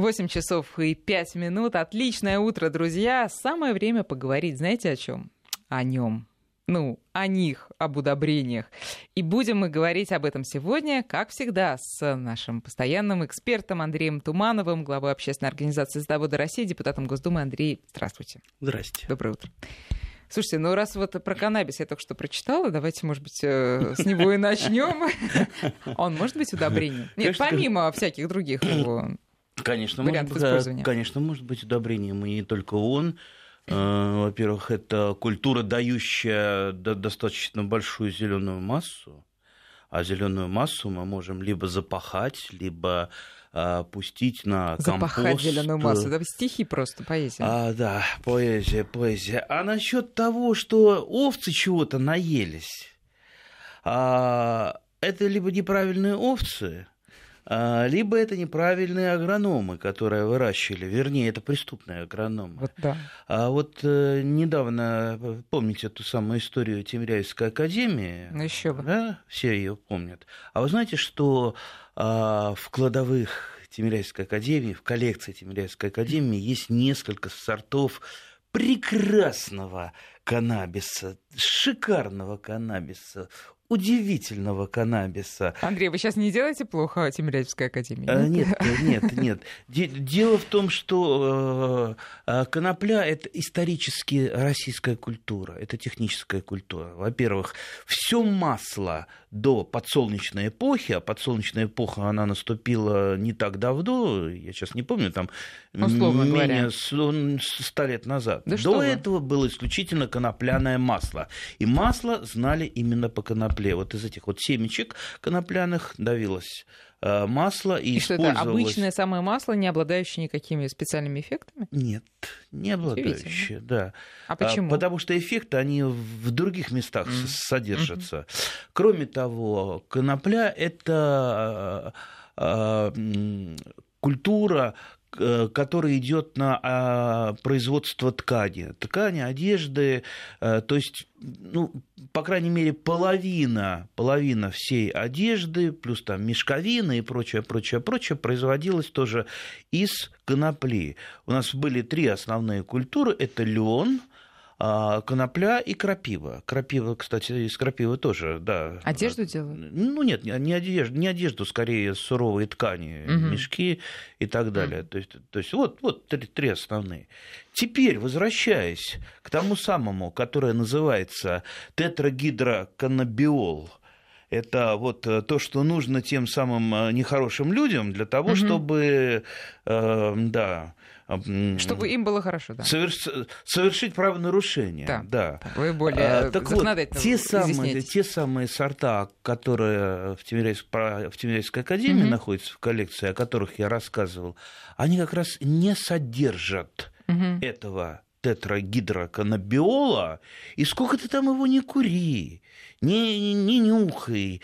8:05. Отличное утро, друзья. Самое время поговорить, знаете, о чем? О нем. О них, об удобрениях. И будем мы говорить об этом сегодня, как всегда, с нашим постоянным экспертом Андреем Тумановым, главой общественной организации «Садоводы России», депутатом Госдумы. Андрей, здравствуйте. Здравствуйте. Доброе утро. Слушайте, раз вот про каннабис я только что прочитала, давайте, может быть, с него и начнем. Он может быть удобрением? Нет, помимо всяких других вариантов использования. Конечно, может быть удобрением, и не только он. Во-первых, это культура, дающая достаточно большую зеленую массу. А зеленую массу мы можем либо запахать, либо пустить на компост. Запахать зеленую массу. Да, стихи просто, поэзия. Да, поэзия. А насчет того, что овцы чего-то наелись, это либо неправильные овцы, либо это неправильные агрономы, которые выращивали, вернее, это преступные агрономы. Вот, да. Недавно, помните ту самую историю Тимирязевской академии? Еще бы. Да? Все ее помнят. А вы знаете, что в кладовых Тимирязевской академии, в коллекции Тимирязевской академии есть несколько сортов прекрасного каннабиса, шикарного каннабиса, удивительного каннабиса. Андрей, вы сейчас не делаете плохо Тимирязевской академии? Нет. Дело в том, что конопля – это исторически российская культура, это техническая культура. Во-первых, все масло до подсолнечной эпохи, а подсолнечная эпоха, она наступила не так давно, я сейчас не помню, там менее 100 лет назад. Да, до этого было исключительно конопляное масло. И масло знали именно по конопле. Вот из этих семечек конопляных давилось масло и использовалось... Что это обычное самое масло, не обладающее никакими специальными эффектами? Нет, не обладающее, да. А почему? Потому что эффекты, они в других местах содержатся. Кроме того, конопля – это культура, который идет на производство ткани, одежды, то есть, по крайней мере, половина всей одежды, плюс там мешковина и прочее, производилось тоже из конопли. У нас были три основные культуры: это лен, конопля и крапива. Крапива, кстати, из крапивы тоже, да. Одежду делают? Нет, не одежду, скорее суровые ткани, мешки и так далее. То есть вот три основные. Теперь, возвращаясь к тому самому, которое называется тетрагидроканнабиол, это то, что нужно тем самым нехорошим людям для того, чтобы... Чтобы им было хорошо, да. Совершить правонарушение. Да. Вы более законодательно изъясняетесь. Те самые сорта, которые в Тимирязевской академии находятся в коллекции, о которых я рассказывал, они как раз не содержат этого тетрагидроканнабиола, и сколько ты там его не кури, не нюхай,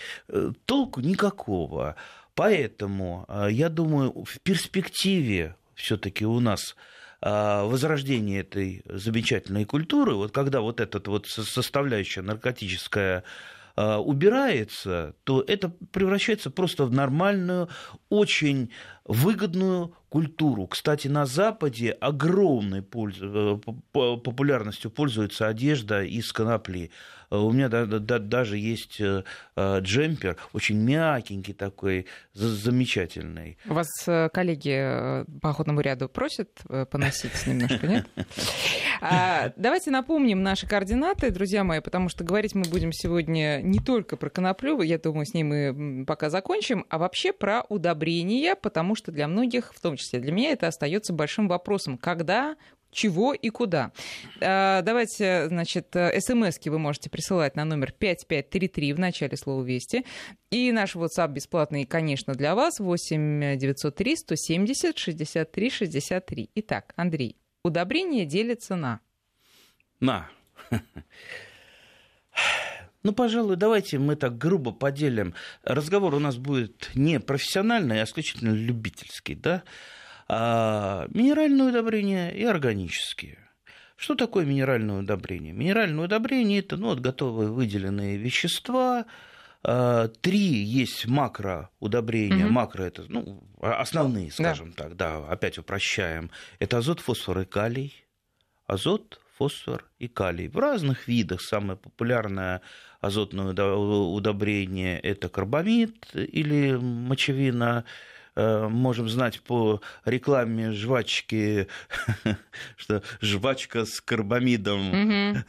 толку никакого. Поэтому, я думаю, в перспективе все-таки у нас возрождение этой замечательной культуры, когда эта составляющая наркотическая убирается, то это превращается просто в нормальную, очень выгодную культуру. Кстати, на Западе огромной популярностью пользуется одежда из конопли. У меня даже есть джемпер, очень мягенький такой, замечательный. У вас коллеги по охотному ряду просят поносить немножко, нет? Давайте напомним наши координаты, друзья мои, потому что говорить мы будем сегодня не только про коноплю, я думаю, с ней мы пока закончим, а вообще про удобрения, потому что для многих, в том числе для меня, это остается большим вопросом. Когда, чего и куда. Давайте, смс-ки вы можете присылать на номер 5533 в начале слова «Вести». И наш WhatsApp бесплатный, конечно, для вас, 8-903-170-63-63. Итак, Андрей, удобрение делится на... Пожалуй, давайте мы так грубо поделим. Разговор у нас будет не профессиональный, а исключительно любительский, да? Минеральные удобрения и органические. Что такое минеральное удобрение? Минеральное удобрение – это готовые выделенные вещества, Три есть макроудобрения. Макро — это основные, скажем так. Да, опять упрощаем. Это азот, фосфор и калий. Азот, фосфор и калий. В разных видах. Самое популярное азотное удобрение — это карбамид или мочевина. Можем знать по рекламе жвачки, что жвачка с карбамидом.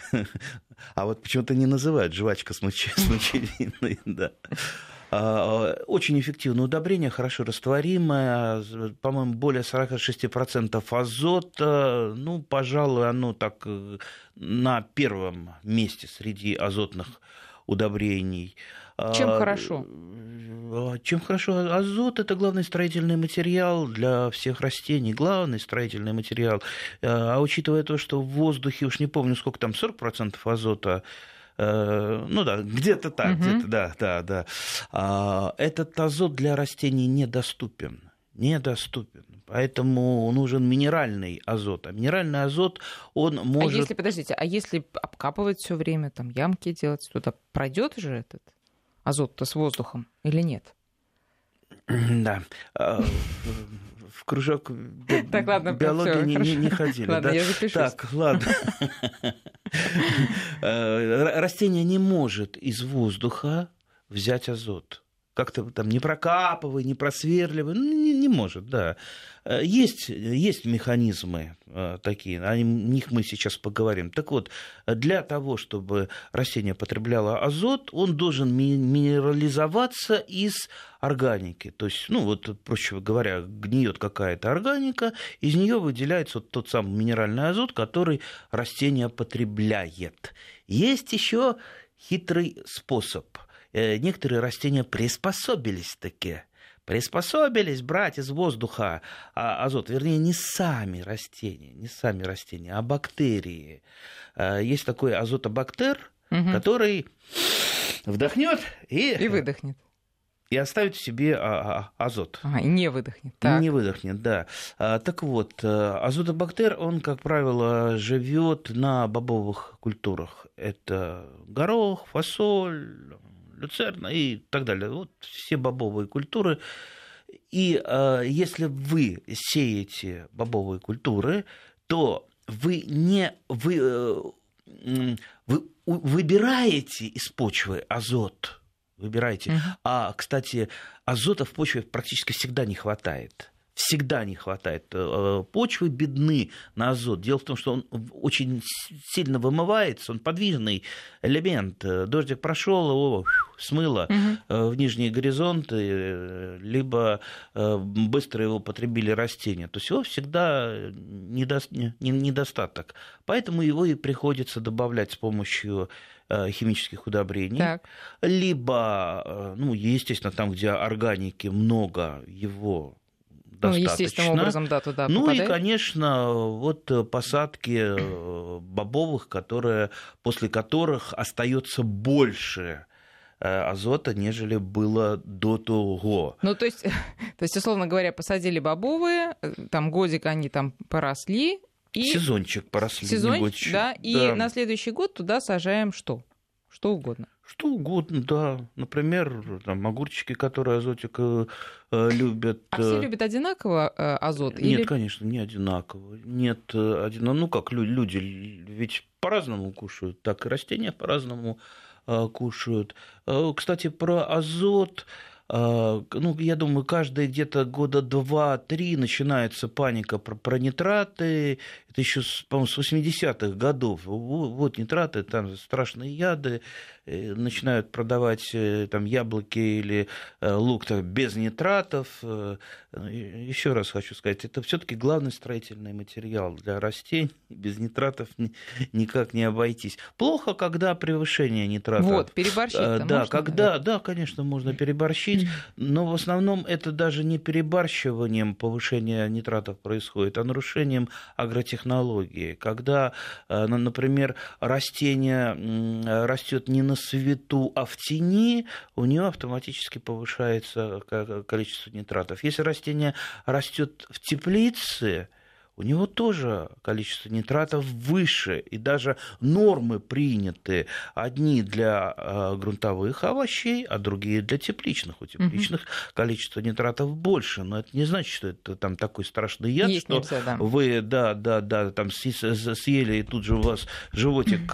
А вот почему-то не называют жвачка с мочевиной. Очень эффективное удобрение, хорошо растворимое, по-моему, более 46% азота. Ну, пожалуй, оно так на первом месте среди азотных удобрений. Чем хорошо? Чем хорошо? Азот — это главный строительный материал для всех растений. Главный строительный материал. А учитывая то, что в воздухе, уж не помню, сколько там, 40% азота, ну да, где-то так, где-то, да. Этот азот для растений недоступен. Поэтому нужен минеральный азот. А минеральный азот, он может... А если, подождите, а если обкапывать все время, там ямки делать, туда пройдет же этот азот-то с воздухом или нет? Да. В кружок биологии не ходили. Ладно, я запишусь. Так, ладно. Растение не может из воздуха взять азот. Как-то там не прокапывай, не просверливай, не может, да. Есть механизмы такие, о них мы сейчас поговорим. Так вот, для того, чтобы растение потребляло азот, он должен минерализоваться из органики. То есть, ну вот, проще говоря, гниет какая-то органика, из нее выделяется вот тот самый минеральный азот, который растение потребляет. Есть еще хитрый способ. Некоторые растения приспособились брать из воздуха азот. Вернее, не сами растения, а бактерии. Есть такой азотобактер, который вдохнет и выдохнет. И оставит в себе азот. И не выдохнет. Так. Не выдохнет, да. Так вот, азотобактер, он, как правило, живет на бобовых культурах. Это горох, фасоль, люцерна и так далее. Вот все бобовые культуры. И если вы сеете бобовые культуры, то вы выбираете из почвы азот. А, кстати, азота в почве практически всегда не хватает. Почвы бедны на азот. Дело в том, что он очень сильно вымывается, он подвижный элемент. Дождик прошел, его смыло в нижние горизонты, либо быстро его потребили растения. То есть его всегда недостаток. Поэтому его и приходится добавлять с помощью химических удобрений, либо, естественно, там, где органики много, его достаточно. Естественным образом, да, туда попадает. И, конечно, вот посадки бобовых, после которых остается больше азота, нежели было до того. То есть, условно говоря, посадили бобовые, там годик они там поросли. Сезончик поросли. Сезончик, да. И на следующий год туда сажаем что? Что угодно. Что угодно, да. Например, там, огурчики, которые азотик любят. А все любят одинаково азот? Нет, конечно, не одинаково. Люди ведь по-разному кушают, так и растения по-разному кушают. Кстати, про азот... я думаю, каждые где-то года 2-3 начинается паника про нитраты. Это еще, по-моему, с 80-х годов. Вот нитраты, там страшные яды. Начинают продавать там яблоки или лук без нитратов. Еще раз хочу сказать, это все-таки главный строительный материал для растений. Без нитратов никак не обойтись. Плохо, когда превышение нитратов. Вот, переборщить-то можно? Да, конечно, можно переборщить. Но в основном это даже не перебарщиванием повышения нитратов происходит, а нарушением агротехнологии. Когда, например, растение растет не на свету, а в тени, у него автоматически повышается количество нитратов. Если растение растет в теплице, у него тоже количество нитратов выше, и даже нормы приняты одни для грунтовых овощей, а другие для тепличных. У тепличных количество нитратов больше, но это не значит, что это там такой страшный яд, есть что нельзя, да. Вы там съели, и тут же у вас животик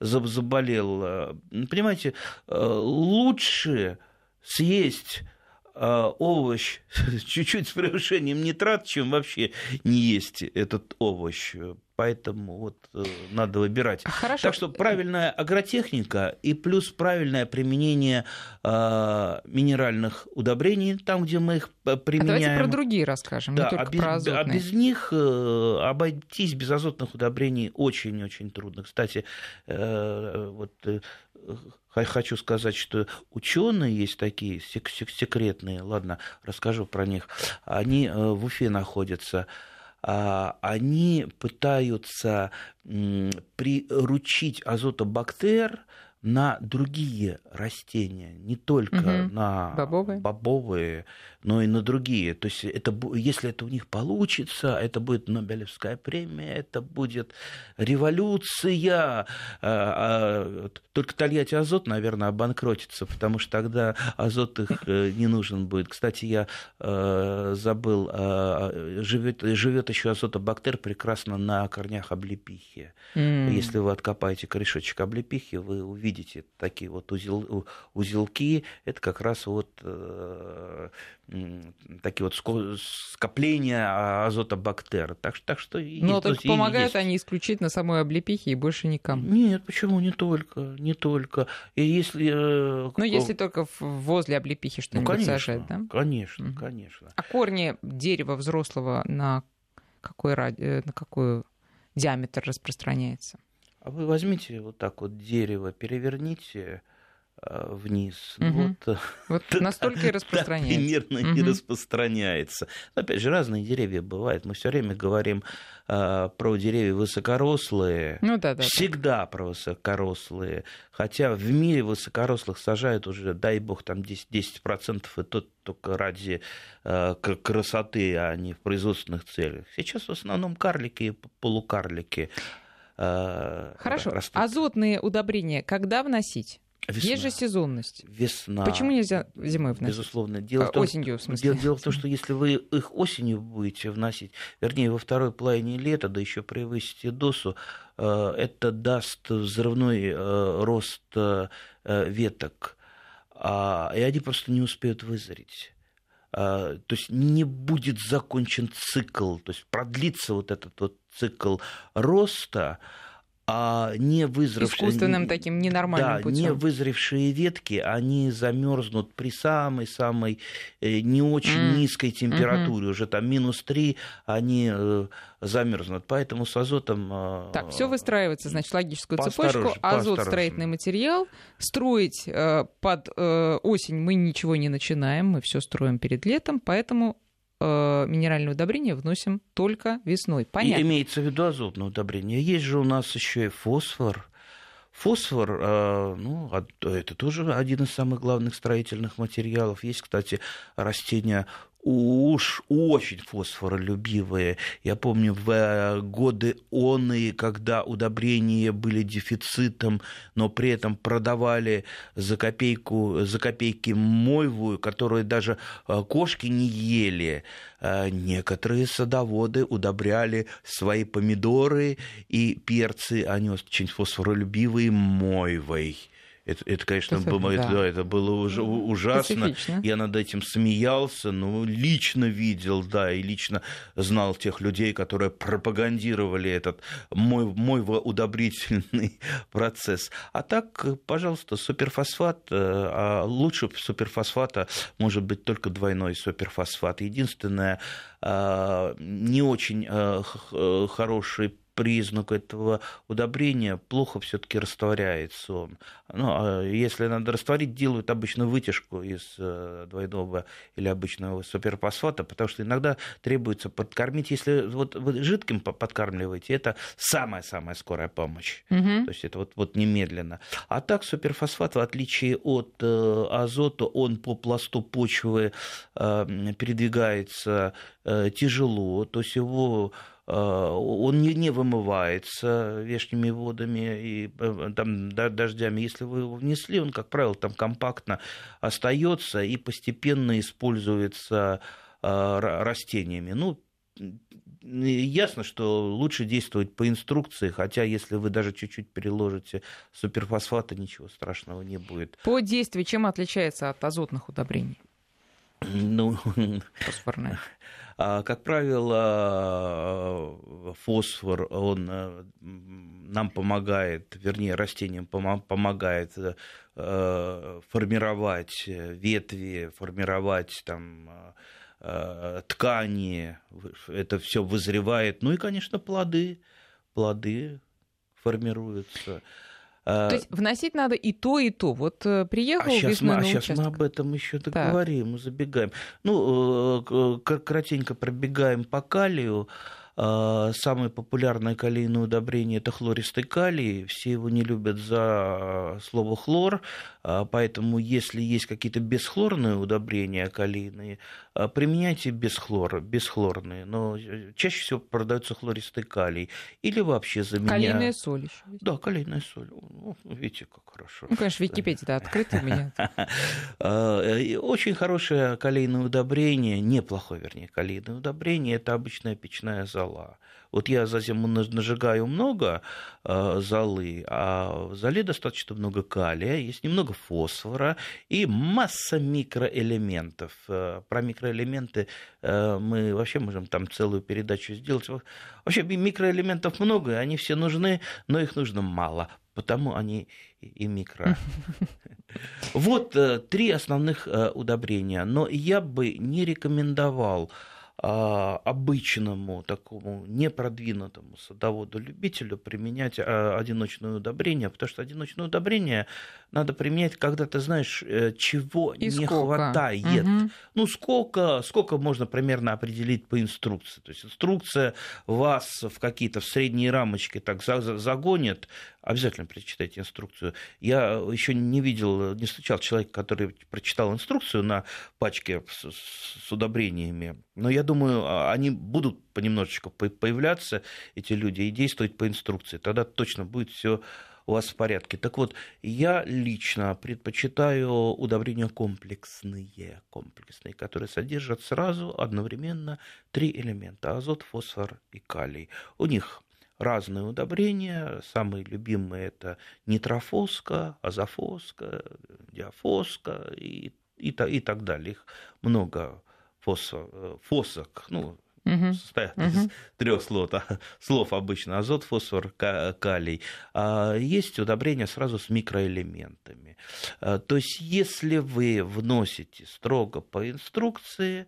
заболел. Понимаете, лучше съесть овощ чуть-чуть с превышением нитрат, чем вообще не есть этот овощ. Поэтому надо выбирать. Хорошо. Так что правильная агротехника и плюс правильное применение минеральных удобрений там, где мы их применяем. А давайте про другие расскажем, да, не только про азотные. А без них обойтись, без азотных удобрений очень-очень трудно. Кстати, хочу сказать, что ученые есть такие секретные, ладно, расскажу про них. Они в Уфе находятся. Они пытаются приручить азотобактер на другие растения, не только на бобовые, но и на другие. То есть, если это у них получится, это будет Нобелевская премия, это будет революция. Только Тольятти Азот, наверное, обанкротится, потому что тогда азот их не нужен будет. Кстати, я забыл, живет еще азотобактер прекрасно на корнях облепихи. Если вы откопаете корешочек облепихи, вы увидите, видите, такие узелки, это как раз такие скопления азотобактер. Так что но только помогают они исключительно самой облепихе и больше никому. Нет, почему? Не только. И если только возле облепихи что-нибудь сажать, да? Конечно. А корни дерева взрослого на какой диаметр распространяется? А вы возьмите так дерево, переверните вниз. Настолько и распространяется. Примерно не распространяется. Но, опять же, разные деревья бывают. Мы все время говорим про деревья высокорослые. Всегда про высокорослые. Хотя в мире высокорослых сажают уже, дай бог, там 10%, и тот только ради красоты, а не в производственных целях. Сейчас в основном карлики и полукарлики. Хорошо. Растут. Азотные удобрения когда вносить? Весна. Есть же сезонность. Весна. Почему нельзя зимой вносить? Безусловно. Осенью, в смысле. Дело в том, что если вы их осенью будете вносить, вернее, во второй половине лета, да еще превысите досу, это даст взрывной рост веток, и они просто не успеют вызреть. То есть не будет закончен цикл, то есть продлится этот цикл роста, а не вызревшие... Искусственным таким ненормальным путем. Да, не вызревшие ветки, они замерзнут при самой-самой не очень низкой температуре, уже там -3, они замерзнут. Поэтому с азотом... Так, все выстраивается, значит, логическую цепочку. Азот, строительный материал. Строить под осень мы ничего не начинаем, мы все строим перед летом, поэтому... минеральное удобрение вносим только весной. Понятно. И имеется в виду азотное удобрение. Есть же у нас еще и фосфор. Фосфор, это тоже один из самых главных строительных материалов. Есть, кстати, растения уж очень фосфоролюбивые. Я помню, в годы оные, когда удобрения были дефицитом, но при этом продавали за копейки мойвую, которую даже кошки не ели. Некоторые садоводы удобряли свои помидоры и перцы, они очень фосфоролюбивые, мойвой. Это, конечно, это было уже ужасно. Я над этим смеялся, но лично видел, и лично знал тех людей, которые пропагандировали этот мой удобрительный процесс. А так, пожалуйста, суперфосфат, а лучше суперфосфата может быть только двойной суперфосфат. Единственное, не очень хороший признак этого удобрения, плохо все-таки растворяется он. Ну, если надо растворить, делают обычно вытяжку из двойного или обычного суперфосфата, потому что иногда требуется подкормить. Если вот вы жидким подкармливаете, это самая-самая скорая помощь. Угу. То есть это вот немедленно. А так суперфосфат, в отличие от азота, он по пласту почвы передвигается тяжело, то есть его... Он не вымывается вешними водами и там, дождями. Если вы его внесли, он, как правило, там компактно остается и постепенно используется растениями. Ну, ясно, что лучше действовать по инструкции, хотя если вы даже чуть-чуть переложите суперфосфата, ничего страшного не будет. По действию чем отличается от азотных удобрений? Ну, фосфорное. Как правило, фосфор, он нам помогает, вернее, растениям помогает формировать ветви, формировать там ткани, это все вызревает. Ну и, конечно, плоды формируются. То есть вносить надо и то, и то. Вот приехал весной на участок. А сейчас мы об этом еще договорим, забегаем. Ну, кратенько пробегаем по калию. Самое популярное калийное удобрение – это хлористый калий. Все его не любят за слово «хлор». Поэтому, если есть какие-то бесхлорные удобрения калийные, применяйте бесхлорные. Но чаще всего продается хлористый калий. Или вообще заменяйте... Калийная соль еще. Да, калийная соль. Ну, видите, как хорошо. Ну, конечно, Википедия-то открыта у меня. Очень хорошее калийное удобрение, неплохое, вернее, калийное удобрение – это обычная печная зола. Вот я за зиму нажигаю много золы, а в золе достаточно много калия, есть немного фосфора и масса микроэлементов. Про микроэлементы мы вообще можем там целую передачу сделать. Вообще микроэлементов много, они все нужны, но их нужно мало, потому они и микро. Вот три основных удобрения, но я бы не рекомендовал обычному такому непродвинутому садоводу-любителю применять одиночное удобрение, потому что одиночное удобрение надо применять, когда ты знаешь, чего и не сколько хватает. Угу. Ну, сколько можно примерно определить по инструкции. То есть инструкция вас в какие-то в средние рамочки так загонит. Обязательно прочитайте инструкцию. Я еще не видел, не встречал человека, который прочитал инструкцию на пачке с удобрениями, но я думаю, они будут понемножечку появляться, эти люди, и действовать по инструкции. Тогда точно будет все у вас в порядке. Так вот, я лично предпочитаю удобрения комплексные, которые содержат сразу одновременно три элемента – азот, фосфор и калий. У них разные удобрения, самые любимые – это нитрофоска, азофоска, диафоска и так далее. Их много. Фосок, ну, состоят из трех слов обычно: азот, фосфор, калий. А есть удобрения сразу с микроэлементами. То есть, если вы вносите строго по инструкции,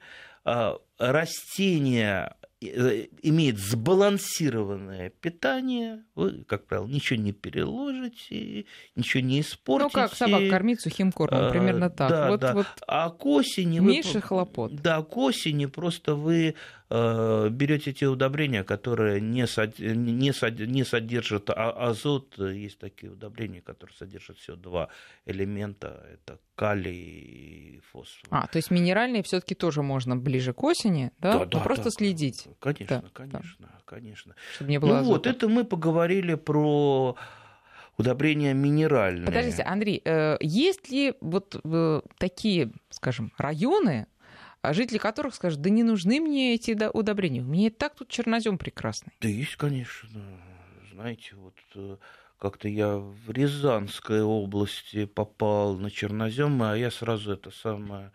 растение имеет сбалансированное питание, вы, как правило, ничего не переложите, ничего не испортите. Ну, как собак кормить сухим кормом, примерно так. Да, вот, да. Вот а к осени меньше хлопот. Да, к осени просто вы берете те удобрения, которые не содержат азот. Есть такие удобрения, которые содержат всего два элемента. Это калий и фосфор. То есть минеральные все-таки тоже можно ближе к осени, да? Просто следить. Конечно. Чтобы не было азота. Вот, это мы поговорили про удобрения минеральные. Подождите, Андрей, есть ли вот такие, скажем, районы, жители которых скажут: да не нужны мне эти удобрения, мне и так тут чернозем прекрасный? Да есть, конечно. Знаете, вот как-то я в Рязанской области попал на чернозем, а я сразу это самое...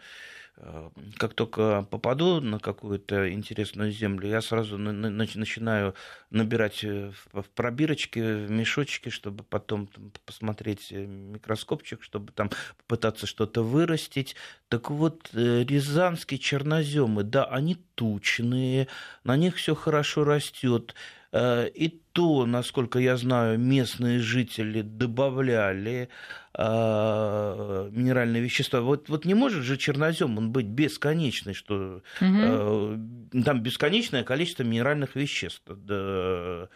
Как только попаду на какую-то интересную землю, я сразу начинаю набирать в пробирочки, в мешочки, чтобы потом посмотреть микроскопчик, чтобы там попытаться что-то вырастить. Так вот, рязанские черноземы, да, они тучные, на них все хорошо растет. И то, насколько я знаю, местные жители добавляли минеральные вещества. Вот не может же чернозем он быть бесконечный, что там бесконечное количество минеральных веществ. Да,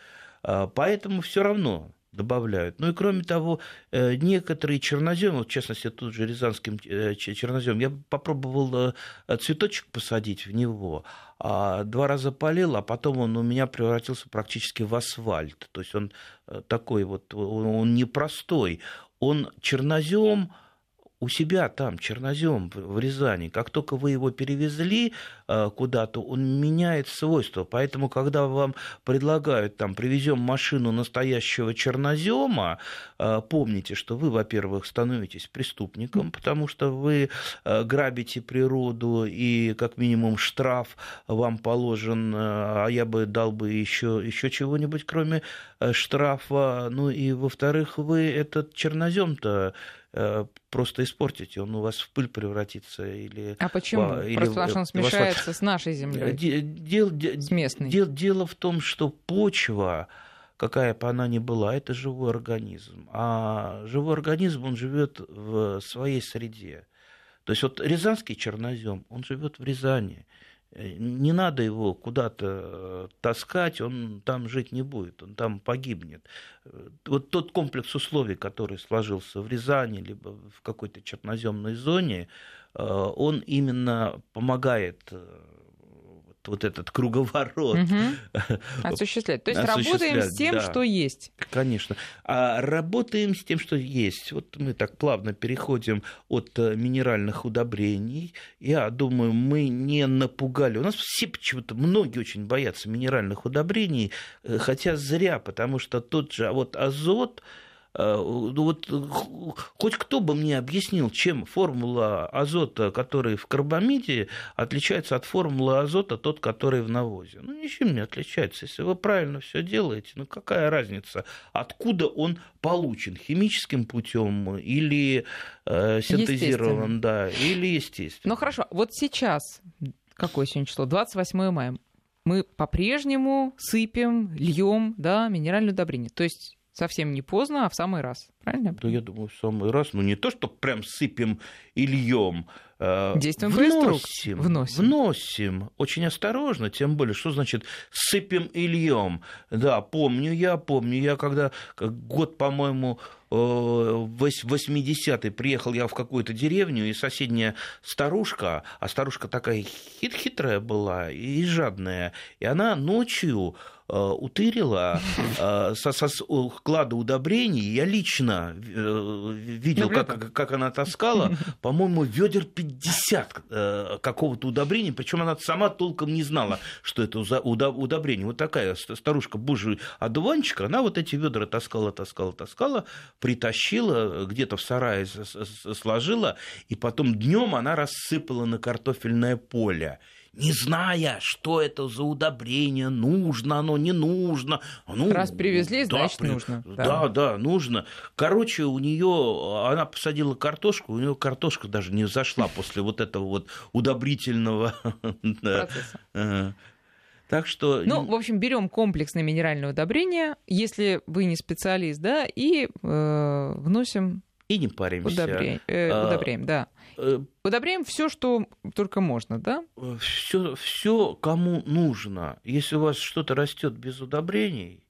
поэтому все равно добавляют. Ну и кроме того, некоторые черноземы, вот в частности, тут же рязанским чернозем, я попробовал цветочек посадить в него, 2 раза полил, а потом он у меня превратился практически в асфальт. То есть он такой вот, он непростой. Он чернозем у себя там, чернозем в Рязани. Как только вы его перевезли куда-то, он меняет свойства. Поэтому, когда вам предлагают, там, привезем машину настоящего чернозема, помните, что вы, во-первых, становитесь преступником, потому что вы грабите природу, и как минимум штраф вам положен, а я бы дал бы еще чего-нибудь, кроме штрафа. Ну и, во-вторых, вы этот чернозем-то просто испортите, он у вас в пыль превратится. Или... А почему? Или... Просто он смешается с нашей землей, с местной. Дело в том, что почва, какая бы она ни была, это живой организм. А живой организм, он живет в своей среде. То есть вот рязанский чернозем, он живет в Рязани. Не надо его куда-то таскать, он там жить не будет, он там погибнет. Вот тот комплекс условий, который сложился в Рязани, либо в какой-то черноземной зоне, он именно помогает вот этот круговорот осуществлять. То есть работаем с тем, что есть. Конечно. А работаем с тем, что есть. Вот мы так плавно переходим от минеральных удобрений. Я думаю, мы не напугали. У нас все почему-то, многие очень боятся минеральных удобрений, хотя зря, потому что тот же азот, вот хоть кто бы мне объяснил, чем формула азота, который в карбамиде, отличается от формулы азота, тот, который в навозе. Ну, ничем не отличается. Если вы правильно все делаете, ну, какая разница, откуда он получен, химическим путем или синтезирован, да, или естественно. Ну, хорошо. Вот сейчас, какое сегодня число? 28 мая. Мы по-прежнему сыпем, льем, да, минеральное удобрение. То есть совсем не поздно, а в самый раз, правильно? Да, я думаю, в самый раз. Ну, не то, что прям сыпем и льем. Действуем вносим. Очень осторожно, тем более, что значит сыпем и льем. Да, помню я, когда год, по-моему, 80-й приехал я в какую-то деревню, и соседняя старушка, а старушка такая хитрая была и жадная, и она ночью утырила со склада удобрений. Я лично видел, как она таскала, по-моему, ведер 50 какого-то удобрения, причем она сама толком не знала, что это за удобрение. Вот такая старушка, божий одуванчик, она вот эти ведра таскала, притащила, где-то в сарае сложила, и потом днем она рассыпала на картофельное поле, не зная, что это за удобрение, нужно оно, не нужно. Ну, раз привезли, да, значит, нужно. Да, нужно. Короче, у нее она посадила картошку, у нее картошка даже не взошла после вот этого вот удобрительного процесса. Так что... Ну, в общем, берем комплексное минеральное удобрение, если вы не специалист, да, и вносим... И не паримся. Удобряем, да. Удобряем все, что только можно, да? Все, кому нужно. Если у вас что-то растет без удобрений,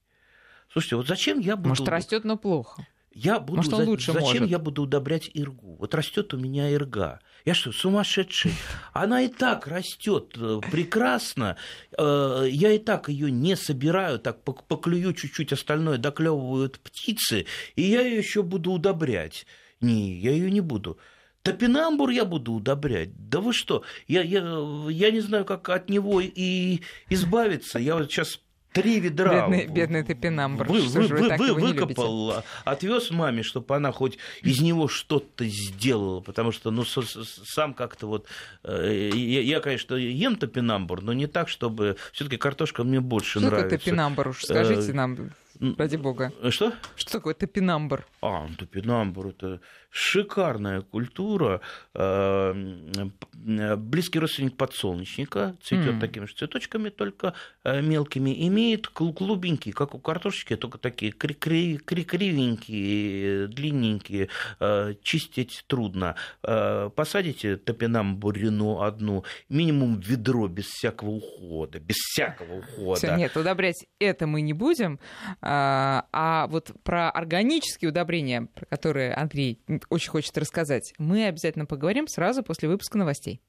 слушайте, вот зачем я буду... Может, растет, но плохо. Зачем я буду удобрять иргу? Вот растет у меня ирга. Я что, сумасшедший? Она и так растет прекрасно. Я и так ее не собираю, так поклюю чуть-чуть, остальное доклевывают птицы, и я ее еще буду удобрять. Не, я ее не буду. Топинамбур я буду удобрять. Да вы что? Я не знаю, как от него и избавиться. Я вот сейчас 3 ведра. Бедный топинамбур. Выкопал, отвез маме, чтобы она хоть из него что-то сделала, потому что, ну, сам как-то вот... Я, конечно, ем топинамбур, но не так, чтобы... Все-таки картошка мне больше нравится. Что это топинамбур уж? Скажите нам... Ради бога. Что? Что такое топинамбур? Топинамбур — это шикарная культура. Близкий родственник подсолнечника. Цветет такими же цветочками, только мелкими. Имеет клубеньки, как у картошечки, только такие кривенькие, длинненькие. Чистить трудно. Посадите топинамбурину одну. Минимум ведро, без всякого ухода. Всё, нет, удобрять это мы не будем. А вот про органические удобрения, про которые Андрей очень хочет рассказать, мы обязательно поговорим сразу после выпуска новостей.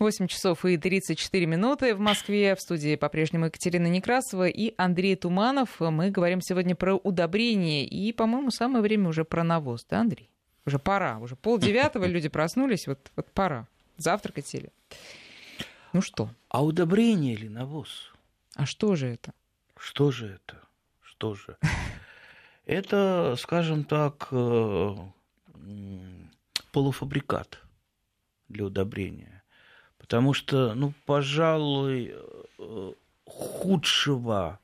8 часов и 34 минуты в Москве. В студии по-прежнему Екатерина Некрасова и Андрей Туманов. Мы говорим сегодня про удобрения и, по-моему, самое время уже про навоз, да, Андрей? Уже пора, уже 8:30, люди проснулись, вот пора, завтракать сели. Ну что? А удобрение или навоз? А что же это? Что же? Это, скажем так, полуфабрикат для удобрения. Потому что, пожалуй, худшего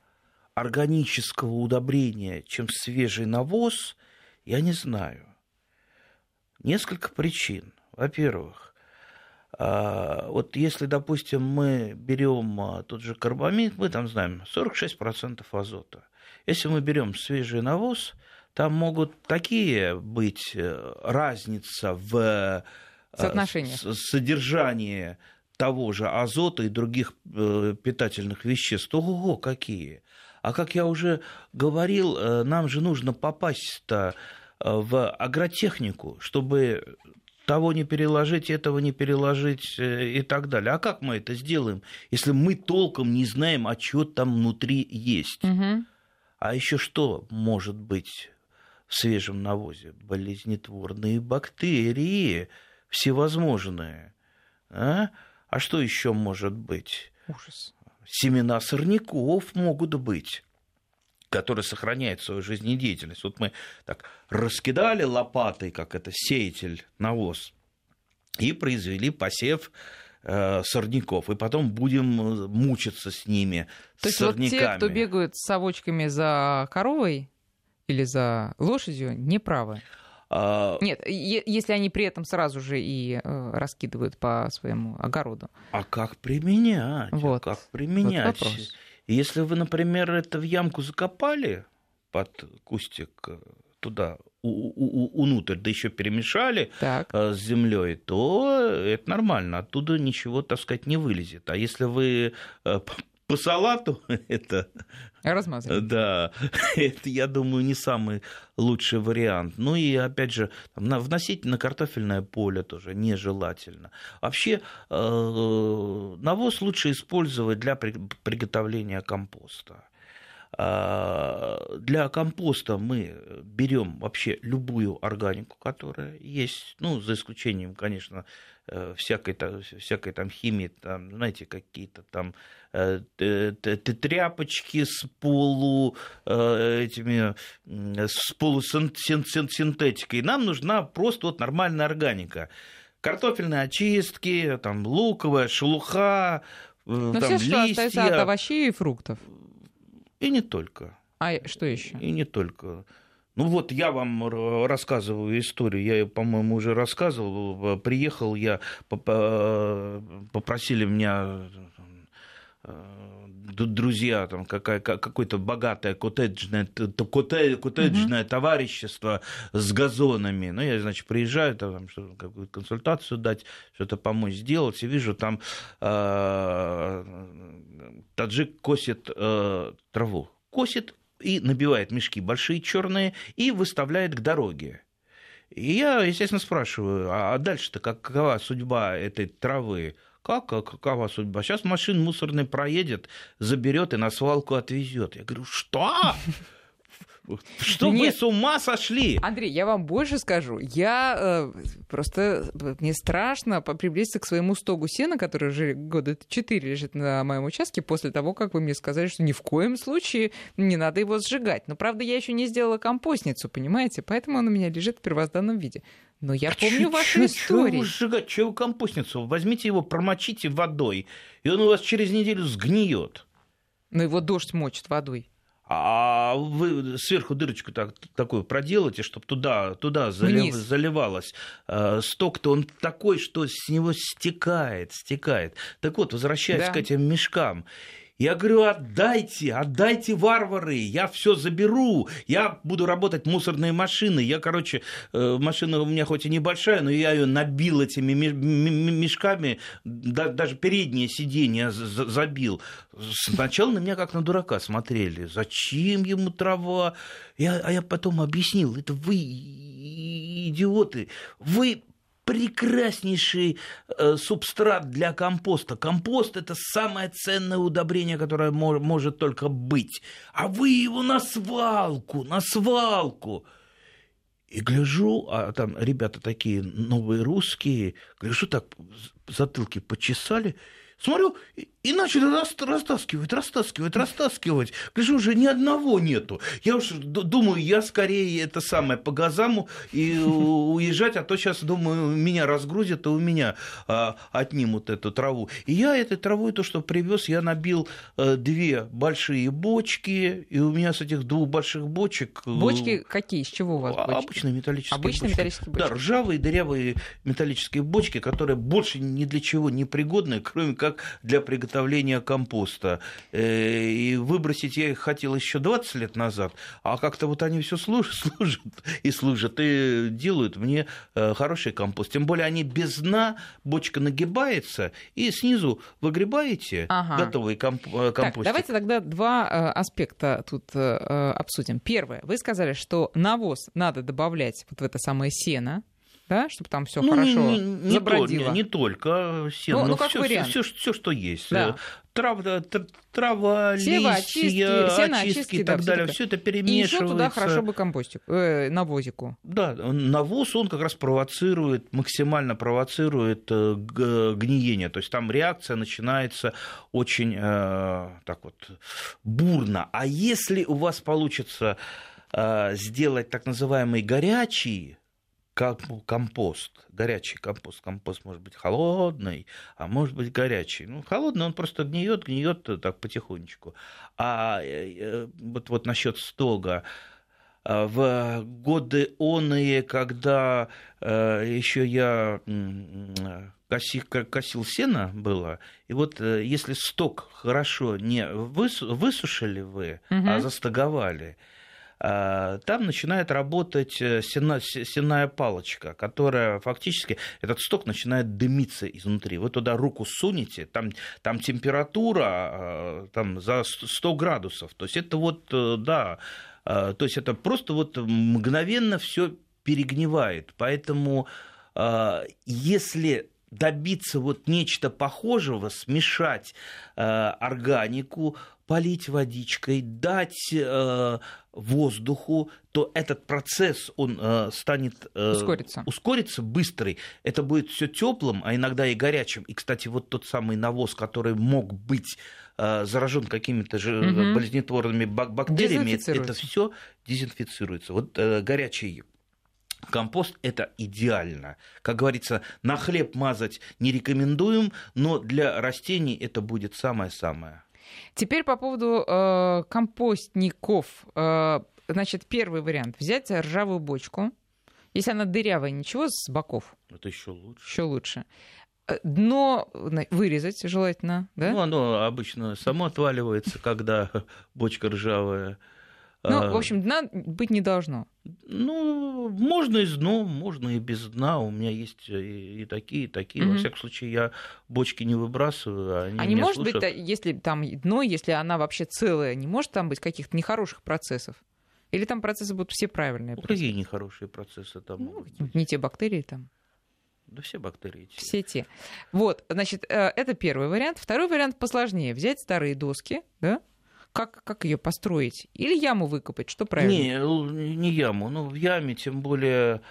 органического удобрения, чем свежий навоз, я не знаю. Несколько причин. Во-первых, вот если, допустим, мы берем тот же карбамид, мы там знаем 46% азота. Если мы берем свежий навоз, там могут такие быть разница в содержании того же азота и других питательных веществ. Ого, какие! А как я уже говорил, нам же нужно попасть-то в агротехнику, чтобы того не переложить, этого не переложить и так далее. А как мы это сделаем, если мы толком не знаем, а что там внутри есть? Угу. А еще что может быть в свежем навозе? Болезнетворные бактерии всевозможные. А что еще может быть? Ужас. Семена сорняков могут быть, которые сохраняют свою жизнедеятельность. Вот мы так раскидали лопатой, как это, сеятель, навоз, и произвели посев сорняков. И потом будем мучиться с ними, с сорняками. То есть вот те, кто бегают с совочками за коровой или за лошадью, неправы? Нет, если они при этом сразу же и раскидывают по своему огороду. А как применять? Вот. А как применять? Вот вопрос. Если вы, например, это в ямку закопали под кустик туда, внутрь, да еще перемешали с землей, то это нормально, оттуда ничего, так сказать, не вылезет. А если вы по салату это... Размазали. Да, это, я думаю, не самый лучший вариант. Ну и, опять же, вносить на картофельное поле тоже нежелательно. Вообще, навоз лучше использовать для приготовления компоста. Для компоста мы берем вообще любую органику, которая есть, за исключением, конечно, всякой там химии, там, знаете, какие-то там тряпочки с полусинтетикой. Нам нужна просто нормальная органика. Картофельные очистки, там, луковая шелуха, там, листья. Все, что остается от овощей и фруктов. И не только. А что еще? И не только. Я вам рассказываю историю. Я ее, по-моему, уже рассказывал. Приехал я, попросили меня друзья, там, какое-то богатое коттеджное товарищество с газонами. Я, значит, приезжаю, там, какую-то консультацию дать, что-то помочь сделать, и вижу, там таджик косит траву. Косит и набивает мешки большие черные и выставляет к дороге. И я, естественно, спрашиваю, а дальше-то какова судьба этой травы? Какова судьба? Сейчас машина мусорная проедет, заберет и на свалку отвезет. Я говорю, что? Что вы с ума сошли? Андрей, я вам больше скажу. Я просто... Мне страшно приблизиться к своему стогу сена, который уже года 4 лежит на моем участке, после того, как вы мне сказали, что ни в коем случае не надо его сжигать. Но, правда, я еще не сделала компостницу, понимаете? Поэтому он у меня лежит в первозданном виде. Но я помню вашу историю. Чего его сжигать? Чего его компостницу? Возьмите его, промочите водой, и он у вас через неделю сгниет. Но его дождь мочит водой. А вы сверху дырочку такую проделаете, чтобы туда заливалось. Сток-то он такой, что с него стекает. Так вот, возвращаясь к этим мешкам, я говорю, отдайте, варвары, я все заберу, я буду работать мусорные машины. Я, машина у меня хоть и небольшая, но я ее набил этими мешками, даже переднее сиденье забил. Сначала на меня как на дурака смотрели, зачем ему трава? Я потом объяснил, это вы, идиоты, вы... прекраснейший субстрат для компоста. Компост – это самое ценное удобрение, которое может только быть. А вы его на свалку. И гляжу, а там ребята такие новые русские, гляжу, так затылки почесали, смотрю, и начали растаскивать. Гляжу, уже ни одного нету. Я уж думаю, я скорее по газаму и уезжать, а то сейчас, думаю, меня разгрузят, и у меня отнимут эту траву. И я этой травой, то, что привез, я набил две большие бочки, и у меня с этих двух больших бочек... Бочки какие? Из чего у вас бочки? Обычные металлические бочки. Да, ржавые, дырявые металлические бочки, которые больше ни для чего не пригодны, кроме как для приготовления компоста. И выбросить я их хотел еще 20 лет назад, а как-то они все служат и делают мне хороший компост. Тем более они без дна, бочка нагибается, и снизу выгребаете готовый компостик. Так, давайте тогда два аспекта тут обсудим. Первое. Вы сказали, что навоз надо добавлять в это самое сено, да, чтобы там все хорошо забродило. Не только сено, но все, что есть. Да. Трава, листья, очистки и так далее. Все это перемешивается. И еще туда хорошо бы навозику. Да, навоз, он как раз максимально провоцирует гниение. То есть там реакция начинается очень бурно. А если у вас получится сделать так называемый горячий компост может быть холодный, а может быть горячий. Холодный он просто гниет так потихонечку. А вот насчет стога. В годы оные, когда еще я косил сено было, и если стог хорошо не высушили вы, а застоговали, там начинает работать сенная палочка, которая фактически, этот сток начинает дымиться изнутри. Вы туда руку сунете, там температура за 100 градусов. То есть это это просто мгновенно все перегнивает. Поэтому если добиться нечто похожего, смешать органику, полить водичкой, дать воздуху, то этот процесс он станет ускорится быстрый. Это будет все теплым, а иногда и горячим. И, кстати, тот самый навоз, который мог быть заражен какими-то же болезнетворными бактериями, это все дезинфицируется. Горячий компост – это идеально. Как говорится, на хлеб мазать не рекомендуем, но для растений это будет самое-самое. Теперь по поводу компостников. Значит, первый вариант. Взять ржавую бочку. Если она дырявая, ничего с боков. Это еще лучше. Дно вырезать желательно, да? Оно обычно само отваливается, когда бочка ржавая. В общем, дна быть не должно. Можно и с дном, можно и без дна. У меня есть и такие, и такие. Во всяком случае, я бочки не выбрасываю. А не может быть, если там дно, если она вообще целая, не может там быть каких-то нехороших процессов? Или там процессы будут все правильные? Какие нехорошие процессы там? Не те бактерии там. Да все бактерии. Все те. Значит, это первый вариант. Второй вариант посложнее. Взять старые доски, да? Как ее построить? Или яму выкопать? Что правильно? Не яму. В яме, тем более,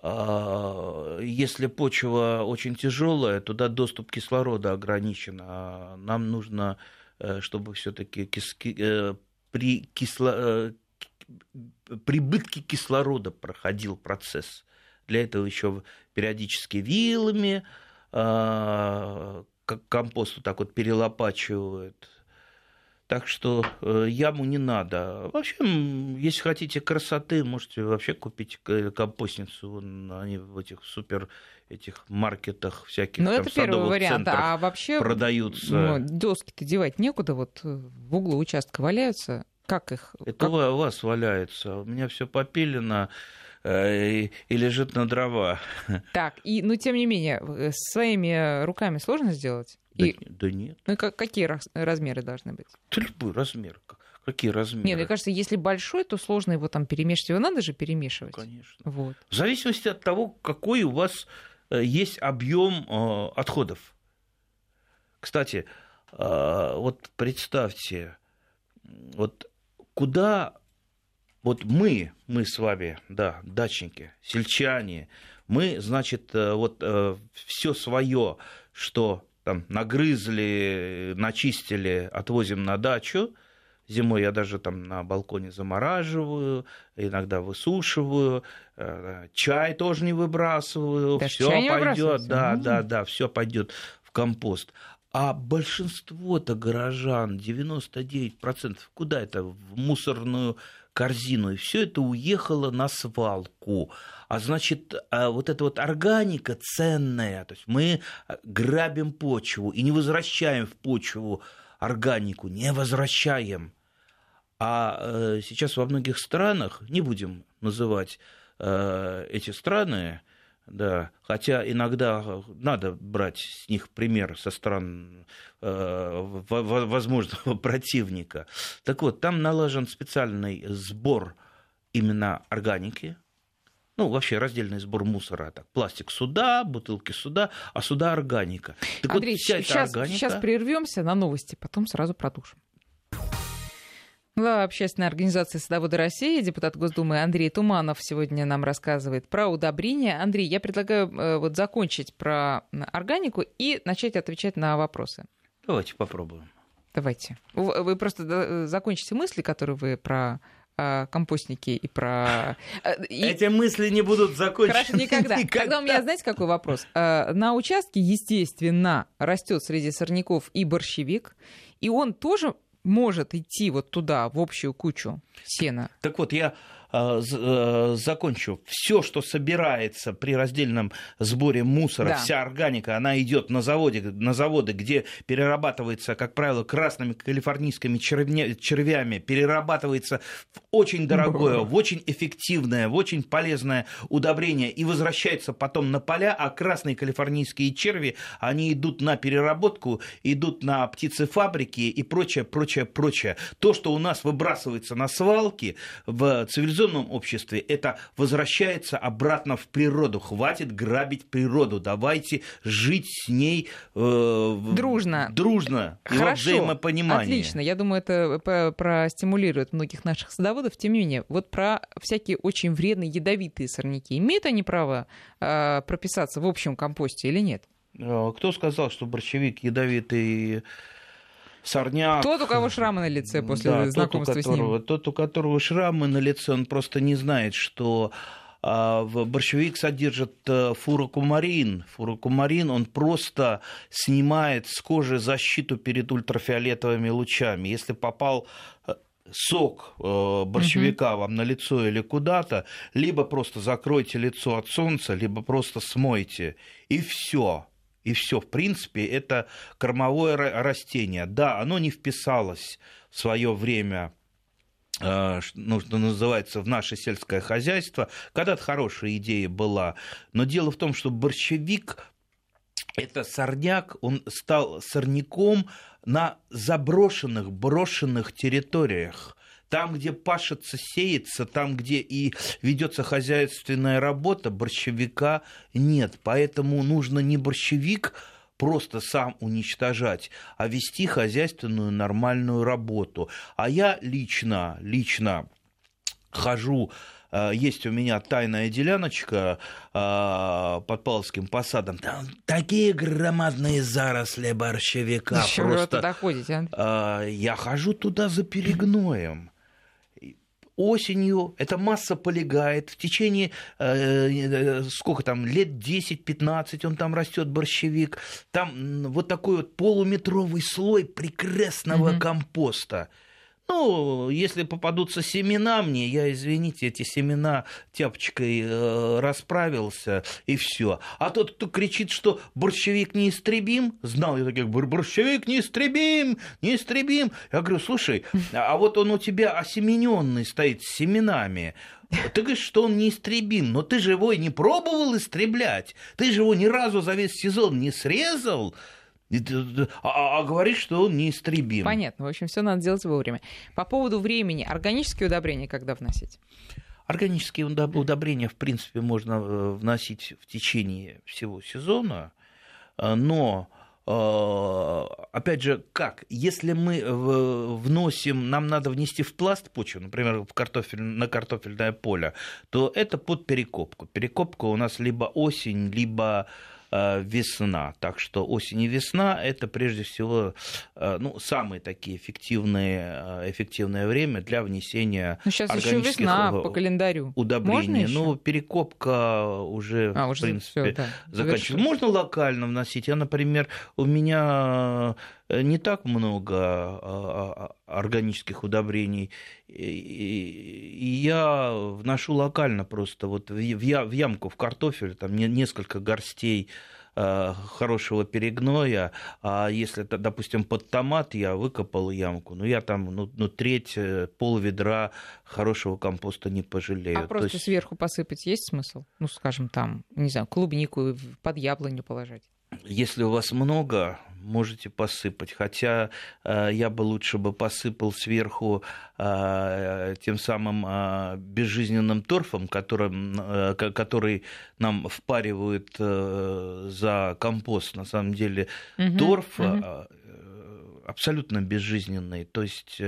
если почва очень тяжелая, туда доступ кислорода ограничен. А нам нужно, чтобы все-таки прибытке кислорода проходил процесс. Для этого еще периодически вилами компост перелопачивают. Так что яму не надо. Вообще, если хотите красоты, можете вообще купить компостницу. Вон, они в этих супер этих маркетах всяких. Но там это первый вариант. А вообще продаются. Доски-то девать некуда, вот в углу участка валяются. Как их? Это у вас валяется. У меня все попилено и лежит на дрова. Так, и, но тем не менее, своими руками сложно сделать? Да, и... да нет. Ну, какие размеры должны быть? Да любой размер. Какие размеры? Нет, мне кажется, если большой, то сложно его там перемешивать. Его надо же перемешивать. Ну, конечно. Вот. В зависимости от того, какой у вас есть объем отходов. Кстати, вот представьте, вот куда... Вот мы с вами, да, дачники, сельчане, мы, значит, вот все свое, что там нагрызли, начистили, отвозим на дачу. Зимой я даже там на балконе замораживаю, иногда высушиваю, чай тоже не выбрасываю, все пойдет, да, все пойдет в компост. А большинство-то горожан, 99%, куда это? В мусорную корзину. И все это уехало на свалку. А значит, вот эта вот органика ценная. То есть мы грабим почву и не возвращаем в почву органику. Не возвращаем. А сейчас во многих странах, не будем называть эти страны, да, хотя иногда надо брать с них пример со стран возможного противника. Так вот, там налажен специальный сбор именно органики, ну, вообще раздельный сбор мусора. Так, пластик сюда, бутылки сюда, а сюда органика. Так Андрей, вот, вся эта органика... сейчас прервемся на новости, потом сразу продолжим. Глава общественной организации «Садоводы России», депутат Госдумы Андрей Туманов сегодня нам рассказывает про удобрения. Андрей, я предлагаю вот закончить про органику и начать отвечать на вопросы. Давайте попробуем. Давайте. Вы просто закончите мысли, которые вы про... компостники и про... Эти мысли не будут закончены. Хорошо, никогда. Тогда у меня, знаете, какой вопрос? На участке, естественно, растет среди сорняков и борщевик, и он тоже может идти вот туда, в общую кучу сена. Так вот, я закончу. Все, что собирается при раздельном сборе мусора, да, вся органика, она идет на заводы, где перерабатывается, как правило, красными калифорнийскими червями, перерабатывается в очень дорогое, в очень эффективное, в очень полезное удобрение и возвращается потом на поля, а красные калифорнийские черви, они идут на переработку, идут на птицефабрики и прочее. То, что у нас выбрасывается на свалки в цивилизованном обществе, это возвращается обратно в природу. Хватит грабить природу. Давайте жить с ней дружно. Хорошо. И во взаимопонимании. Отлично. Я думаю, это простимулирует многих наших садоводов. Тем не менее, вот про всякие очень вредные, ядовитые сорняки. Имеют они право прописаться в общем компосте или нет? Кто сказал, что борщевик ядовитый... Сорняк. Тот, у кого шрамы на лице после знакомства с ним. Тот, у которого шрамы на лице, он просто не знает, что борщевик содержит фурокумарин. Фурокумарин, он просто снимает с кожи защиту перед ультрафиолетовыми лучами. Если попал... сок борщевика вам на лицо или куда-то, либо просто закройте лицо от солнца, либо просто смойте, и все. И все, в принципе, это кормовое растение. Да, оно не вписалось в свое время, ну, что называется, в наше сельское хозяйство. Когда-то хорошая идея была. Но дело в том, что борщевик, это сорняк, он стал сорняком на заброшенных, брошенных территориях. Там, где пашется, сеется, там, где и ведется хозяйственная работа, борщевика нет. Поэтому нужно не борщевик просто сам уничтожать, а вести хозяйственную нормальную работу. А я лично хожу... Есть у меня тайная деляночка под Палским посадом. Там такие громадные заросли борщевика. Чего вы туда ходите, Андрей? Я хожу туда за перегноем. осенью эта масса полегает, в течение сколько там, лет 10-15 он там растет, борщевик, там вот такой вот полуметровый слой прекрасного компоста. Ну, если попадутся семена мне, я, извините, эти семена тяпочкой расправился, и все. А тот, кто кричит, что борщевик неистребим, знал я таких, борщевик неистребим, неистребим. Я говорю, слушай, а вот он у тебя осемененный стоит с семенами. Ты говоришь, что он неистребим, но ты же его и не пробовал истреблять. Ты же его ни разу за весь сезон не срезал. А говорит, что он неистребим. Понятно, в общем, все надо делать вовремя. По поводу времени, органические удобрения когда вносить? Органические удобрения, в принципе, можно вносить в течение всего сезона, но, опять же, как? Если мы вносим, нам надо внести в пласт почву, например, на картофельное поле, то это под перекопку. Перекопка у нас либо осень, либо весна. Так что осень и весна – это, прежде всего, ну, самые такие эффективное время для внесения органических удобрений. Ну, перекопка уже, в принципе, заканчивается. Можно локально вносить. Я, например, у меня не так много органических удобрений. И я вношу локально просто вот в ямку, в картофель, там несколько горстей хорошего перегноя, а если, допустим, под томат я выкопал ямку, ну, я там треть, пол ведра хорошего компоста не пожалею. А то просто есть сверху посыпать есть смысл? Ну, скажем, там, не знаю, клубнику под яблоню положить? Если у вас много, можете посыпать. Хотя я бы лучше посыпал сверху тем самым безжизненным торфом, который нам впаривают за компост. На самом деле торф абсолютно безжизненный. То есть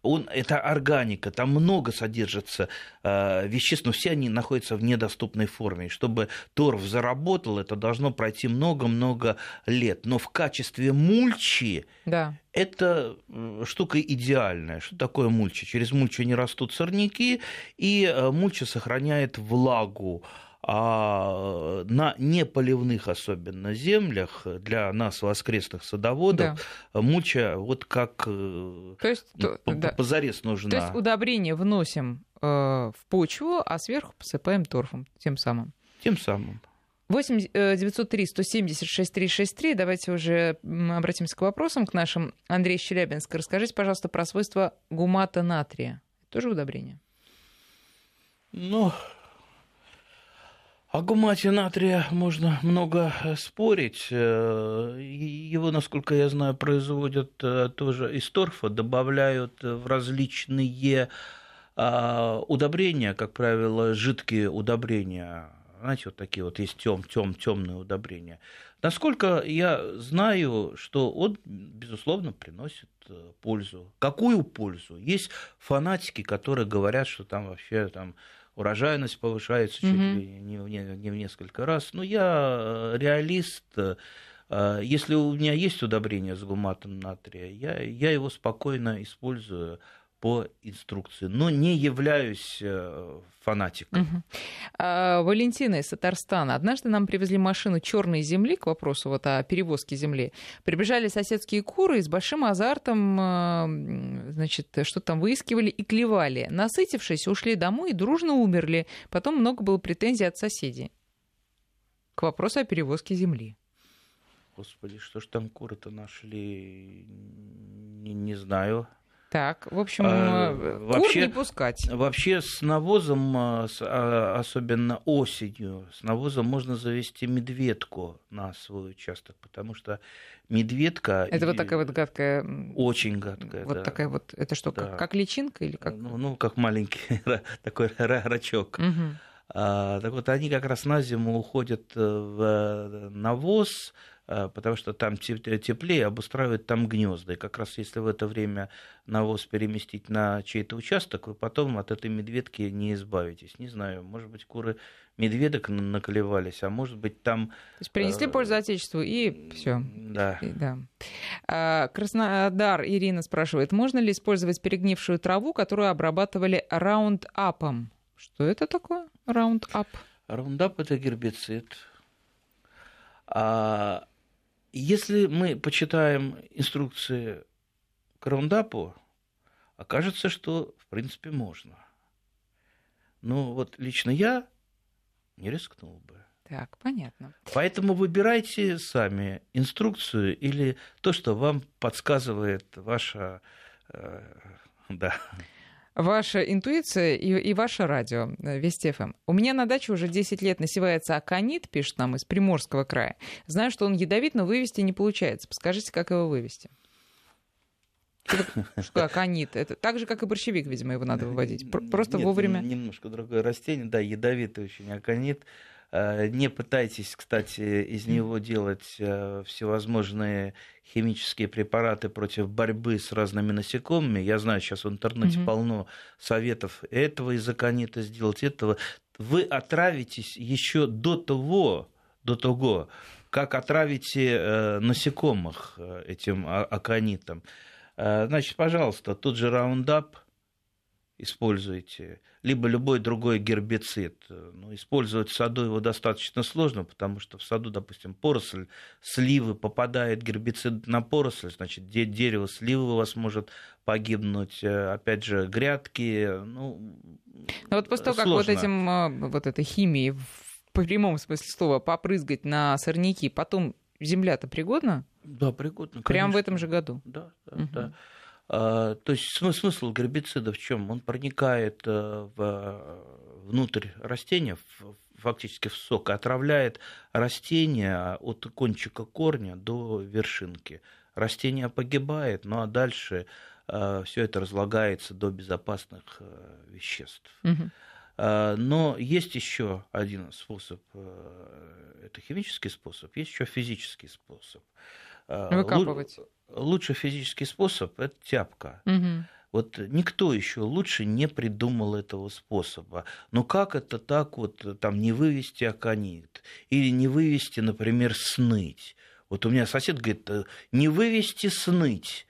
это органика, там много содержится веществ, но все они находятся в недоступной форме. Чтобы торф заработал, это должно пройти много-много лет. Но в качестве мульчи это штука идеальная. Что такое мульча? Через мульчу не растут сорняки, и мульча сохраняет влагу. А на неполивных особенно землях, для нас, воскресных садоводов, мульча вот как позарез нужна. То есть удобрение вносим в почву, а сверху посыпаем торфом тем самым. 8-903-170-6363. Давайте уже обратимся к вопросам к нашим. Андрей Щелябинск, расскажите, пожалуйста, про свойства гумата натрия. Тоже удобрение? Ну, о гумате натрия можно много спорить. Его, насколько я знаю, производят тоже из торфа, добавляют в различные удобрения, как правило, жидкие удобрения. Знаете, вот такие вот есть темные удобрения. Насколько я знаю, что он, безусловно, приносит пользу. Какую пользу? Есть фанатики, которые говорят, что там вообще урожайность повышается чуть ли не в несколько раз. Но я реалист. Если у меня есть удобрение с гуматом натрия, я его спокойно использую по инструкции, но не являюсь фанатиком. Валентина из Татарстана. Однажды нам привезли машину черной земли, к вопросу о перевозке земли. Прибежали соседские куры и с большим азартом что-то там выискивали и клевали. Насытившись, ушли домой и дружно умерли. Потом много было претензий от соседей. К вопросу о перевозке земли. Господи, что ж там куры-то нашли? Не знаю. Так, в общем, кур не пускать. Вообще с навозом, особенно осенью, с навозом можно завести медведку на свой участок, потому что медведка... Это вот такая вот гадкая... Очень гадкая, такая вот... Это что, как личинка или как... Ну, как маленький такой рачок. Так вот, они как раз на зиму уходят в навоз, потому что там теплее, обустраивают там гнезда. И как раз если в это время навоз переместить на чей-то участок, вы потом от этой медведки не избавитесь. Не знаю, может быть, куры медведок наклевались, а может быть, там... То есть принесли пользу Отечеству, и все. Да. Да. Краснодар, Ирина спрашивает, можно ли использовать перегнившую траву, которую обрабатывали раундапом? Что это такое раундап? Раундап — это гербицид. Если мы почитаем инструкции к раундапу, окажется, что, в принципе, можно. Но вот лично я не рискнул бы. Так, понятно. Поэтому выбирайте сами инструкцию или то, что вам подсказывает ваша... Ваша интуиция и ваше радио, Вести ФМ. У меня на даче уже 10 лет насевается аконит, пишет нам из Приморского края. Знаю, что он ядовит, но вывести не получается. Подскажите, как его вывести? Что аконит? Это так же, как и борщевик, видимо, его надо выводить. Просто нет, вовремя. Немножко другое растение, да, ядовитый очень аконит. Не пытайтесь, кстати, из него делать всевозможные химические препараты против борьбы с разными насекомыми. Я знаю, сейчас в интернете полно советов этого из аконита сделать, этого. Вы отравитесь еще до того, как отравите насекомых этим аконитом. Значит, пожалуйста, тот же раундап используйте, либо любой другой гербицид. Но использовать в саду его достаточно сложно, потому что в саду, допустим, поросль, сливы, попадает гербицид на поросль, значит, дерево сливы у вас может погибнуть, опять же, грядки, Но вот после того, как этой химией, в прямом смысле слова, попрызгать на сорняки, потом земля-то пригодна? Да, пригодна, конечно. Прямо в этом же году? Да. То есть смысл гербицида в чем? Он проникает внутрь растения, фактически в сок, отравляет растение от кончика корня до вершинки. Растение погибает, ну а дальше все это разлагается до безопасных веществ. Но есть еще один способ, это химический способ, есть еще физический способ. Выкапывать. Лучший физический способ – это тяпка. Вот никто еще лучше не придумал этого способа. Но как это так вот, там, не вывести аконит? Или не вывести, например, сныть? Вот у меня сосед говорит, не вывести сныть.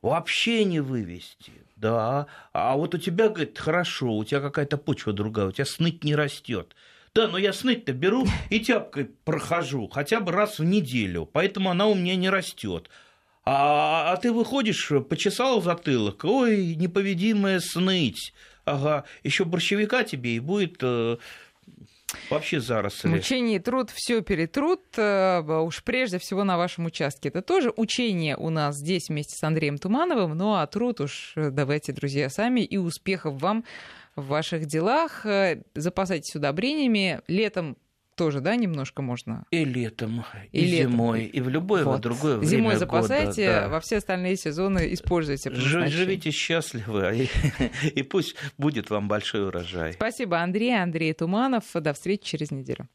Вообще не вывести. Да, а вот у тебя, говорит, хорошо, у тебя какая-то почва другая, у тебя сныть не растет. Да, но я сныть-то беру и тяпкой прохожу хотя бы раз в неделю, поэтому она у меня не растет. А ты выходишь, почесал затылок, ой, непобедимая сныть. Ага, еще борщевика тебе и будет вообще заросли. Мучение и труд, все перетрут. Уж прежде всего на вашем участке. Это тоже учение у нас здесь вместе с Андреем Тумановым. Ну а труд уж давайте, друзья, сами. И успехов вам в ваших делах. Запасайтесь удобрениями. Летом тоже, да, немножко можно? И летом, и зимой, и в любое другое время зимой запасайте, года, да. Во все остальные сезоны используйте. Живите счастливо, и пусть будет вам большой урожай. Спасибо, Андрей. Андрей Туманов. До встречи через неделю.